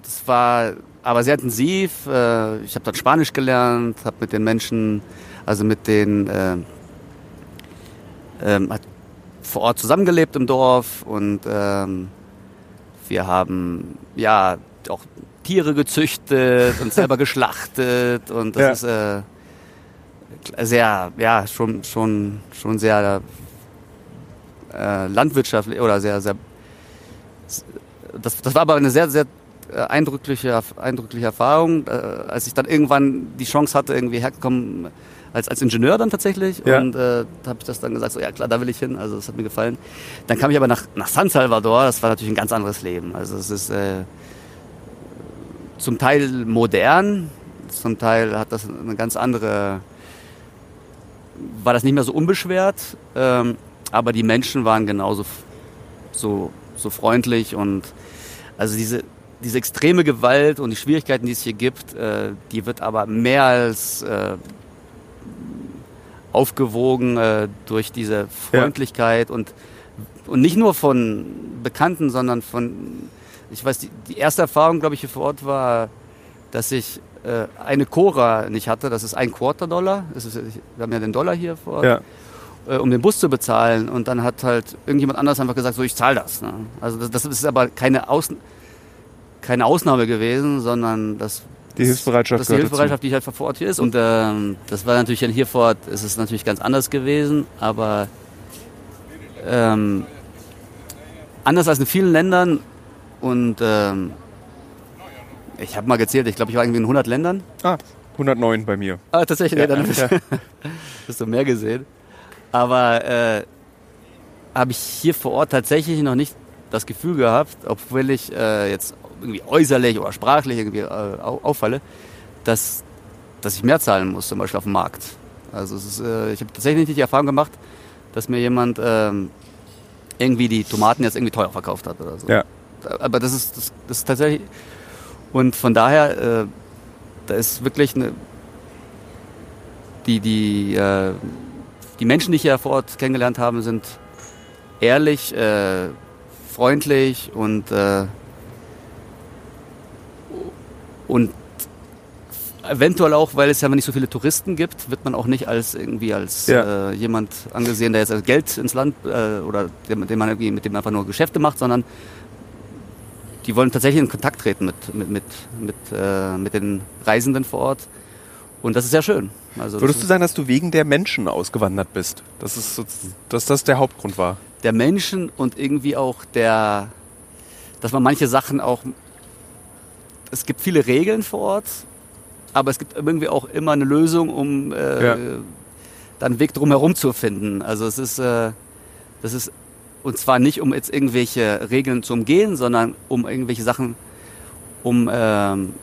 das war aber sehr intensiv. Ich habe dann Spanisch gelernt, habe mit den Menschen, also mit den vor Ort zusammengelebt im Dorf, und wir haben ja auch Tiere gezüchtet und selber geschlachtet, und das ist sehr, ja, schon sehr landwirtschaftlich oder sehr, sehr. Das war aber eine sehr, sehr eindrückliche Erfahrung, als ich dann irgendwann die Chance hatte, irgendwie hergekommen als Ingenieur dann tatsächlich, und da habe ich das dann gesagt, so ja klar, da will ich hin, also das hat mir gefallen. Dann kam ich aber nach San Salvador, das war natürlich ein ganz anderes Leben, also es ist zum Teil modern, zum Teil hat das eine ganz andere, war das nicht mehr so unbeschwert, aber die Menschen waren genauso so freundlich, und also diese extreme Gewalt und die Schwierigkeiten, die es hier gibt, die wird aber mehr als aufgewogen durch diese Freundlichkeit, und nicht nur von Bekannten, sondern von, ich weiß, die erste Erfahrung, glaube ich, hier vor Ort war, dass ich eine Cora nicht hatte. Das ist ein Quarter-Dollar. Wir haben ja den Dollar hier vor Ort, um den Bus zu bezahlen. Und dann hat halt irgendjemand anders einfach gesagt, so, ich zahle das. Ne? Also das ist aber keine Ausnahme gewesen, sondern die Hilfsbereitschaft, die halt vor Ort hier ist. Und das war natürlich hier vor Ort, ist es natürlich ganz anders gewesen, aber anders als in vielen Ländern. Und ich habe mal gezählt, ich glaube, ich war irgendwie in 100 Ländern. 109 bei mir. Ah, tatsächlich, ja, dann hast du mehr gesehen. Aber habe ich hier vor Ort tatsächlich noch nicht das Gefühl gehabt, obwohl ich jetzt irgendwie äußerlich oder sprachlich irgendwie auffalle, dass ich mehr zahlen muss, zum Beispiel auf dem Markt. Also ich habe tatsächlich nicht die Erfahrung gemacht, dass mir jemand irgendwie die Tomaten jetzt irgendwie teuer verkauft hat oder so. Ja. Aber das ist tatsächlich, und von daher, da ist wirklich die Menschen, die ich hier vor Ort kennengelernt habe, sind ehrlich, freundlich und eventuell auch, weil es ja nicht so viele Touristen gibt, wird man auch nicht als jemand angesehen, der jetzt Geld ins Land oder dem man irgendwie mit dem einfach nur Geschäfte macht, sondern die wollen tatsächlich in Kontakt treten mit den Reisenden vor Ort. Und das ist sehr schön. Also würdest du sagen, dass du wegen der Menschen ausgewandert bist? Dass das der Hauptgrund war? Der Menschen und irgendwie auch dass man manche Sachen auch, es gibt viele Regeln vor Ort, aber es gibt irgendwie auch immer eine Lösung, um dann einen Weg drumherum zu finden. Also das ist Und zwar nicht, um jetzt irgendwelche Regeln zu umgehen, sondern um irgendwelche Sachen, um Sachen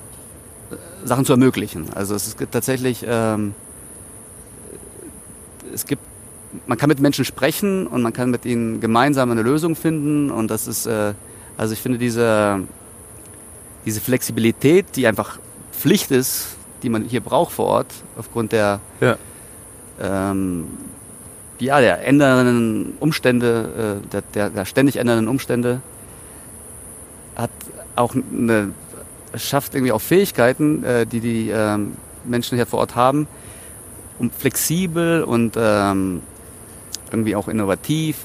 zu ermöglichen. Also es gibt tatsächlich, man kann mit Menschen sprechen und man kann mit ihnen gemeinsam eine Lösung finden. Und das ist, also ich finde diese Flexibilität, die einfach Pflicht ist, die man hier braucht vor Ort, aufgrund der der ändernden Umstände, der ständig ändernden Umstände, hat auch schafft irgendwie auch Fähigkeiten, die die Menschen hier vor Ort haben, um flexibel und irgendwie auch innovativ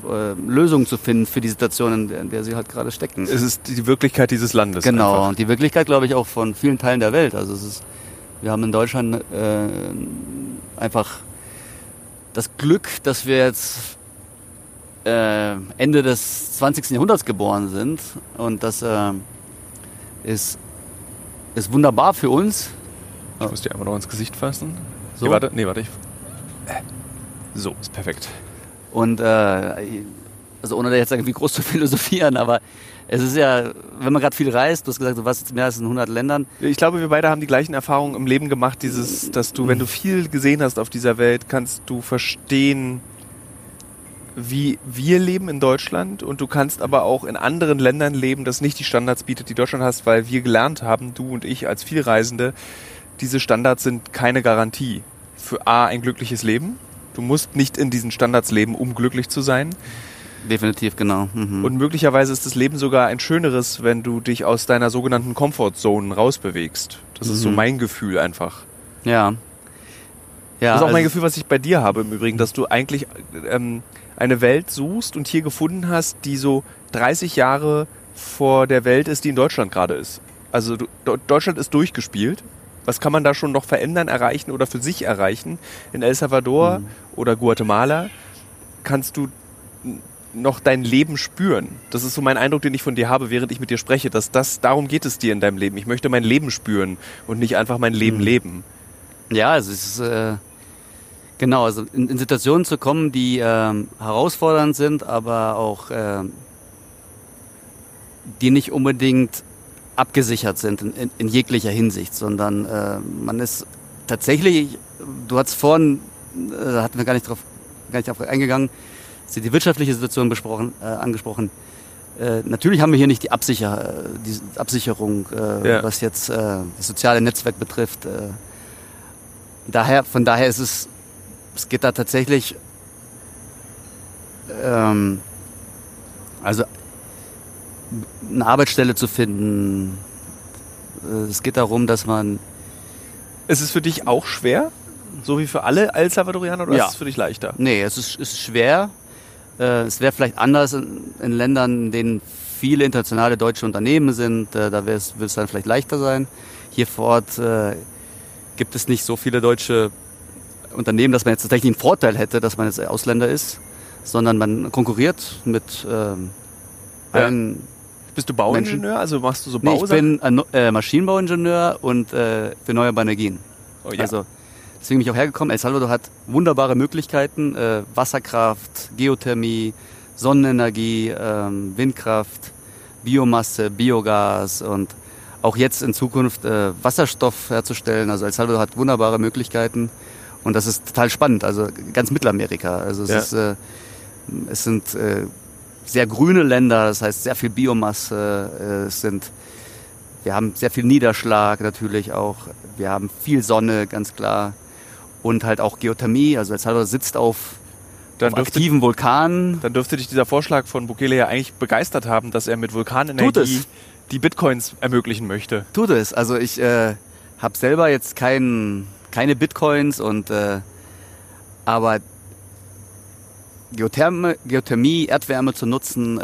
Lösungen zu finden für die Situation, in der sie halt gerade stecken. Es ist die Wirklichkeit dieses Landes. Genau, einfach. Und die Wirklichkeit, glaube ich, auch von vielen Teilen der Welt. Also wir haben in Deutschland einfach das Glück, dass wir jetzt Ende des 20. Jahrhunderts geboren sind, und das ist wunderbar für uns. Ich muss dir einfach noch ins Gesicht fassen. So? Warte. So, ist perfekt. Und also ohne da jetzt irgendwie groß zu philosophieren, aber es ist ja, wenn man gerade viel reist, du hast gesagt, du warst jetzt mehr als in 100 Ländern. Ich glaube, wir beide haben die gleichen Erfahrungen im Leben gemacht, dass du, wenn du viel gesehen hast auf dieser Welt, kannst du verstehen, wie wir leben in Deutschland, und du kannst aber auch in anderen Ländern leben, das nicht die Standards bietet, die Deutschland hast, weil wir gelernt haben, du und ich als Vielreisende, diese Standards sind keine Garantie für ein glückliches Leben. Du musst nicht in diesen Standards leben, um glücklich zu sein. Definitiv, genau. Mhm. Und möglicherweise ist das Leben sogar ein schöneres, wenn du dich aus deiner sogenannten Comfortzone rausbewegst. Das ist so mein Gefühl einfach. Ja. Das ist auch mein Gefühl, was ich bei dir habe im Übrigen, dass du eigentlich eine Welt suchst und hier gefunden hast, die so 30 Jahre vor der Welt ist, die in Deutschland gerade ist. Also Deutschland ist durchgespielt. Was kann man da schon noch verändern, erreichen oder für sich erreichen? In El Salvador oder Guatemala kannst du noch dein Leben spüren. Das ist so mein Eindruck, den ich von dir habe, während ich mit dir spreche, dass darum geht es dir in deinem Leben. Ich möchte mein Leben spüren und nicht einfach mein Leben leben. Ja, also es ist genau, also in Situationen zu kommen, die herausfordernd sind, aber auch die nicht unbedingt abgesichert sind in jeglicher Hinsicht, sondern man ist tatsächlich, du hast vorhin, hatten wir gar nicht drauf eingegangen, die wirtschaftliche Situation angesprochen. Natürlich haben wir hier nicht die Absicherung, was jetzt das soziale Netzwerk betrifft. Von daher ist es geht da tatsächlich, also eine Arbeitsstelle zu finden. Es geht darum, dass man... Ist es für dich auch schwer? So wie für alle El Salvadorianer, oder ist es für dich leichter? Nee, es ist schwer. Es wäre vielleicht anders in Ländern, in denen viele internationale deutsche Unternehmen sind. Da würde es dann vielleicht leichter sein. Hier vor Ort gibt es nicht so viele deutsche Unternehmen, dass man jetzt tatsächlich einen Vorteil hätte, dass man jetzt Ausländer ist, sondern man konkurriert mit allen. Bist du Bauingenieur? Also machst du so Bausachen? Nee, ich bin Maschinenbauingenieur und für erneuerbare Energien. Oh, ja. Also, deswegen bin ich auch hergekommen. El Salvador hat wunderbare Möglichkeiten. Wasserkraft, Geothermie, Sonnenenergie, Windkraft, Biomasse, Biogas und auch jetzt in Zukunft Wasserstoff herzustellen. Also El Salvador hat wunderbare Möglichkeiten und das ist total spannend. Also ganz Mittelamerika. Also es sind sehr grüne Länder, das heißt sehr viel Biomasse. Wir haben sehr viel Niederschlag natürlich auch. Wir haben viel Sonne, ganz klar. Und halt auch Geothermie, also El Salvador sitzt auf aktiven Vulkanen. Dann dürfte dich dieser Vorschlag von Bukele ja eigentlich begeistert haben, dass er mit Vulkanenergie die Bitcoins ermöglichen möchte. Tut es. Also ich habe selber jetzt keine Bitcoins, und aber Geothermie, Erdwärme zu nutzen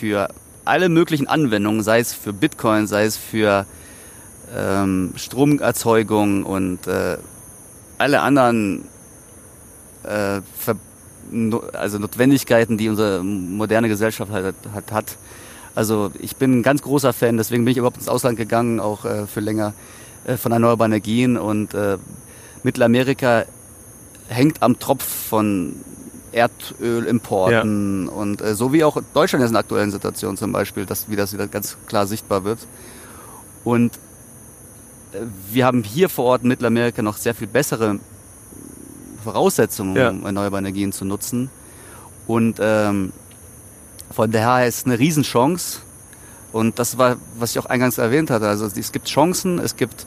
für alle möglichen Anwendungen, sei es für Bitcoin, sei es für Stromerzeugung und alle anderen Notwendigkeiten, die unsere moderne Gesellschaft halt hat. Also ich bin ein ganz großer Fan, deswegen bin ich überhaupt ins Ausland gegangen, auch für länger, von erneuerbaren Energien. Und Mittelamerika hängt am Tropf von Erdölimporten und so wie auch Deutschland in der aktuellen Situation zum Beispiel, dass, wie das wieder ganz klar sichtbar wird. Und wir haben hier vor Ort in Mittelamerika noch sehr viel bessere Voraussetzungen, um erneuerbare Energien zu nutzen. Und von daher ist es eine Riesenchance. Und das war, was ich auch eingangs erwähnt hatte. Also es gibt Chancen, es gibt,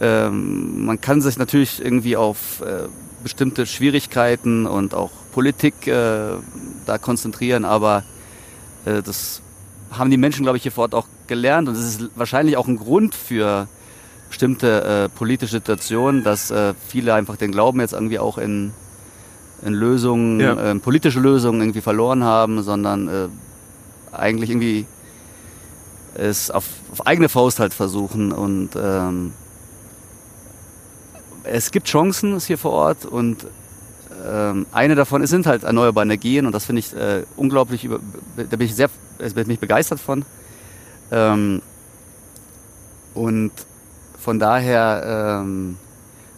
man kann sich natürlich irgendwie auf bestimmte Schwierigkeiten und auch Politik da konzentrieren, aber das haben die Menschen, glaube ich, hier vor Ort auch gelernt. Und es ist wahrscheinlich auch ein Grund für bestimmte politische Situationen, dass viele einfach den Glauben jetzt irgendwie auch in Lösungen, politische Lösungen irgendwie verloren haben, sondern eigentlich irgendwie es auf eigene Faust halt versuchen. Und es gibt Chancen hier vor Ort und eine davon sind halt erneuerbare Energien und das finde ich unglaublich, da bin ich bin ich begeistert von. Und von daher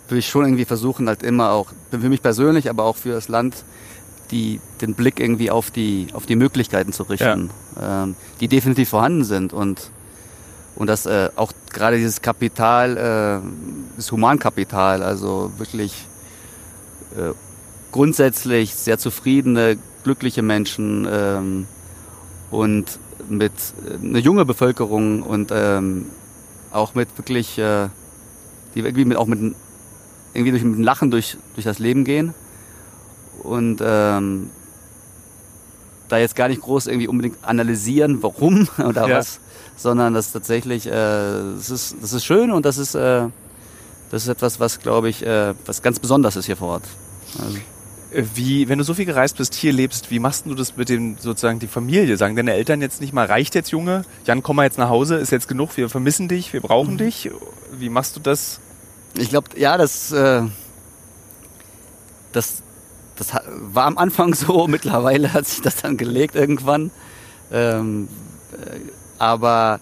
will ich schon irgendwie versuchen, halt immer auch, für mich persönlich, aber auch für das Land, den Blick irgendwie auf die Möglichkeiten zu richten, die definitiv vorhanden sind und dass auch gerade dieses Kapital, das Humankapital, also wirklich grundsätzlich sehr zufriedene, glückliche Menschen und mit einer junge Bevölkerung und auch mit wirklich, die irgendwie mit Lachen durch das Leben gehen und da jetzt gar nicht groß irgendwie unbedingt analysieren, warum oder was, sondern das tatsächlich, das ist schön und das ist etwas, was glaube ich, was ganz Besonderes ist hier vor Ort. Also. Wenn du so viel gereist bist, hier lebst, wie machst du das mit dem, sozusagen, die Familie? Sagen deine Eltern jetzt nicht mal, reicht jetzt, Junge? Jan, komm mal jetzt nach Hause, ist jetzt genug, wir vermissen dich, wir brauchen dich. Wie machst du das? Ich glaube, ja, das war am Anfang so, mittlerweile hat sich das dann gelegt irgendwann. Aber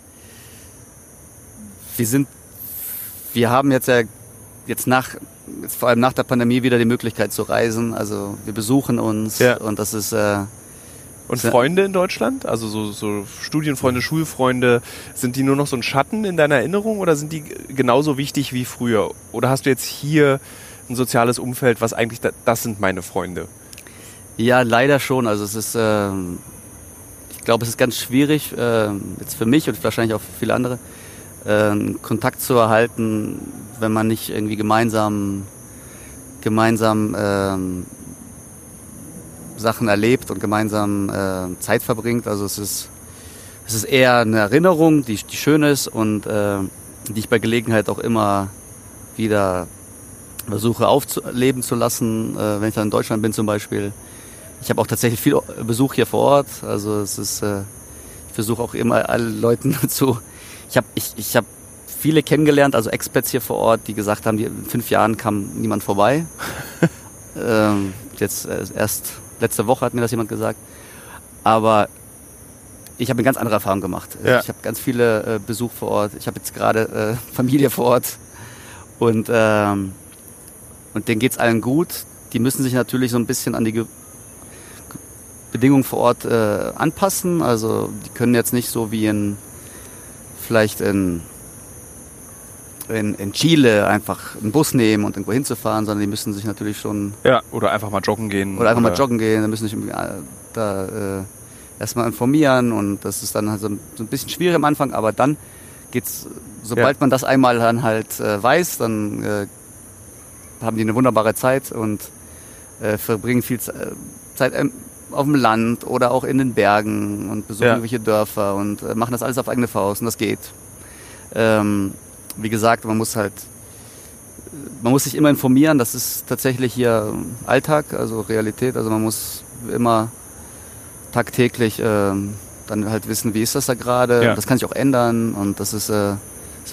wir haben jetzt vor allem nach der Pandemie wieder die Möglichkeit zu reisen. Also wir besuchen uns und das ist... und Freunde in Deutschland? Also so Studienfreunde, Schulfreunde, sind die nur noch so ein Schatten in deiner Erinnerung oder sind die genauso wichtig wie früher? Oder hast du jetzt hier ein soziales Umfeld, was eigentlich, das sind meine Freunde? Ja, leider schon. Also es ist, ich glaube, es ist ganz schwierig, jetzt für mich und wahrscheinlich auch für viele andere, Kontakt zu erhalten, wenn man nicht irgendwie gemeinsam Sachen erlebt und gemeinsam Zeit verbringt. Also es ist eher eine Erinnerung, die schön ist und die ich bei Gelegenheit auch immer wieder versuche aufleben zu lassen, wenn ich dann in Deutschland bin zum Beispiel. Ich habe auch tatsächlich viel Besuch hier vor Ort. Also es ist, ich versuche auch immer allen Leuten zu... Ich hab viele kennengelernt, also Expats hier vor Ort, die gesagt haben, in 5 Jahren kam niemand vorbei. Jetzt erst letzte Woche hat mir das jemand gesagt. Aber ich habe eine ganz andere Erfahrung gemacht. Ja. Ich habe ganz viele Besuch vor Ort. Ich habe jetzt gerade Familie vor Ort. Und denen geht's allen gut. Die müssen sich natürlich so ein bisschen an die Bedingungen vor Ort anpassen. Also die können jetzt nicht so wie in Chile einfach einen Bus nehmen und irgendwo hinzufahren, sondern die müssen sich natürlich schon... Ja, oder einfach mal joggen gehen. Dann müssen sich da erstmal informieren und das ist dann halt so ein bisschen schwierig am Anfang, aber dann geht's, sobald man das einmal dann halt weiß, dann haben die eine wunderbare Zeit und verbringen viel Zeit auf dem Land oder auch in den Bergen und besuchen irgendwelche Dörfer und machen das alles auf eigene Faust und das geht. Wie gesagt, man muss sich immer informieren, das ist tatsächlich hier Alltag, also Realität, also man muss immer tagtäglich dann halt wissen, wie ist das da gerade, das kann sich auch ändern und das ist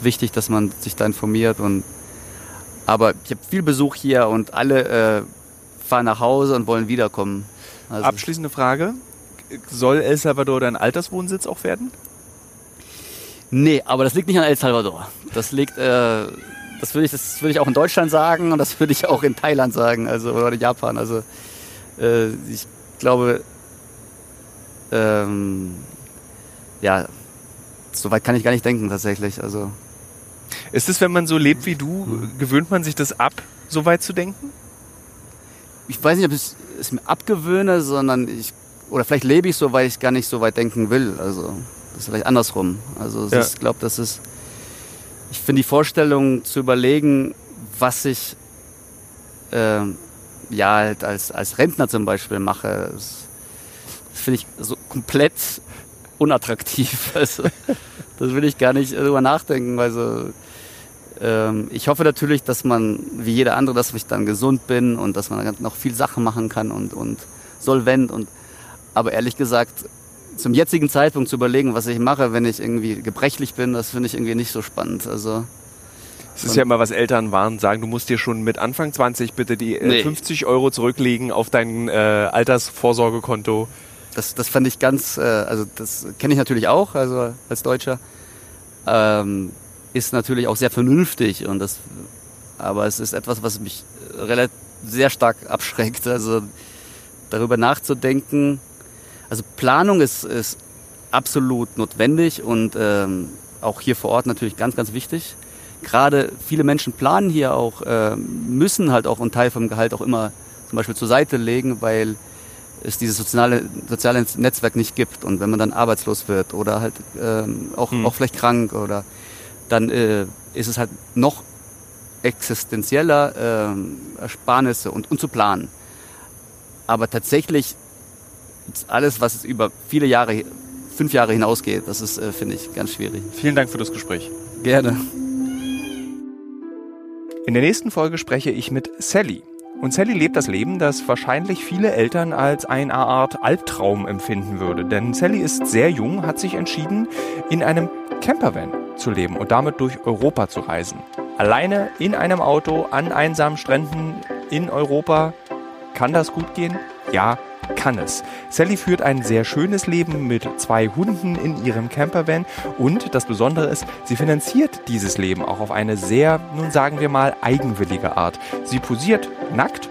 wichtig, dass man sich da informiert aber ich habe viel Besuch hier und alle fahren nach Hause und wollen wiederkommen. Also abschließende Frage, soll El Salvador dein Alterswohnsitz auch werden? Nee, aber das liegt nicht an El Salvador. Das liegt, das würde ich auch in Deutschland sagen und das würde ich auch in Thailand sagen, also oder in Japan. Also Ich glaube, ja, so weit kann ich gar nicht denken tatsächlich. Also ist es, wenn man so lebt wie du, gewöhnt man sich das ab, so weit zu denken? Ich weiß nicht, ob ich es mir abgewöhne, sondern oder vielleicht lebe ich so, weil ich gar nicht so weit denken will. Also das ist vielleicht andersrum. Also ich glaube, ich finde die Vorstellung zu überlegen, was ich halt als Rentner zum Beispiel mache, das finde ich so komplett unattraktiv. Also das will ich gar nicht drüber nachdenken. Also ich hoffe natürlich, dass man wie jeder andere, dass ich dann gesund bin und dass man noch viel Sachen machen kann und solvent. Aber ehrlich gesagt, zum jetzigen Zeitpunkt zu überlegen, was ich mache, wenn ich irgendwie gebrechlich bin, das finde ich irgendwie nicht so spannend. Also es ist ja immer, was Eltern warnen, sagen, du musst dir schon mit Anfang 20 bitte die 50 Euro zurücklegen auf dein Altersvorsorgekonto. Das fand ich ganz, also das kenne ich natürlich auch, also als Deutscher, ist natürlich auch sehr vernünftig und aber es ist etwas, was mich relativ sehr stark abschreckt, also darüber nachzudenken. Also Planung ist absolut notwendig und auch hier vor Ort natürlich ganz, ganz wichtig. Gerade viele Menschen planen hier auch, müssen halt auch einen Teil vom Gehalt auch immer zum Beispiel zur Seite legen, weil es dieses soziale Netzwerk nicht gibt. Und wenn man dann arbeitslos wird oder halt auch vielleicht krank oder dann ist es halt noch existenzieller, Ersparnisse und zu planen. Aber tatsächlich alles, was über viele Jahre, 5 Jahre hinausgeht, das ist, finde ich, ganz schwierig. Vielen Dank für das Gespräch. Gerne. In der nächsten Folge spreche ich mit Sally. Und Sally lebt das Leben, das wahrscheinlich viele Eltern als eine Art Albtraum empfinden würde. Denn Sally ist sehr jung, hat sich entschieden, in einem Campervan zu leben und damit durch Europa zu reisen. Alleine in einem Auto an einsamen Stränden in Europa. Kann das gut gehen? Ja, kann es. Sally führt ein sehr schönes Leben mit 2 Hunden in ihrem Campervan und das Besondere ist, sie finanziert dieses Leben auch auf eine sehr, nun sagen wir mal, eigenwillige Art. Sie posiert nackt,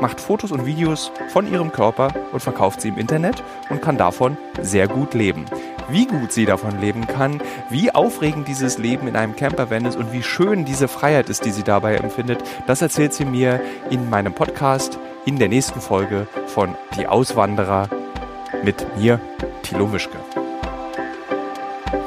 macht Fotos und Videos von ihrem Körper und verkauft sie im Internet und kann davon sehr gut leben. Wie gut sie davon leben kann, wie aufregend dieses Leben in einem Campervan ist und wie schön diese Freiheit ist, die sie dabei empfindet, das erzählt sie mir in meinem Podcast in der nächsten Folge von Die Auswanderer mit mir, Thilo Wischke.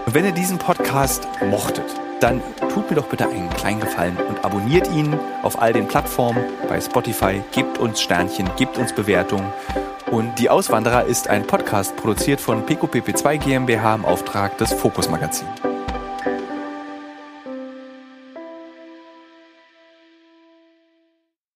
Und wenn ihr diesen Podcast mochtet, dann tut mir doch bitte einen kleinen Gefallen und abonniert ihn auf all den Plattformen, bei Spotify, gebt uns Sternchen, gebt uns Bewertungen. Und Die Auswanderer ist ein Podcast produziert von PQPP2 GmbH im Auftrag des Fokus Magazin.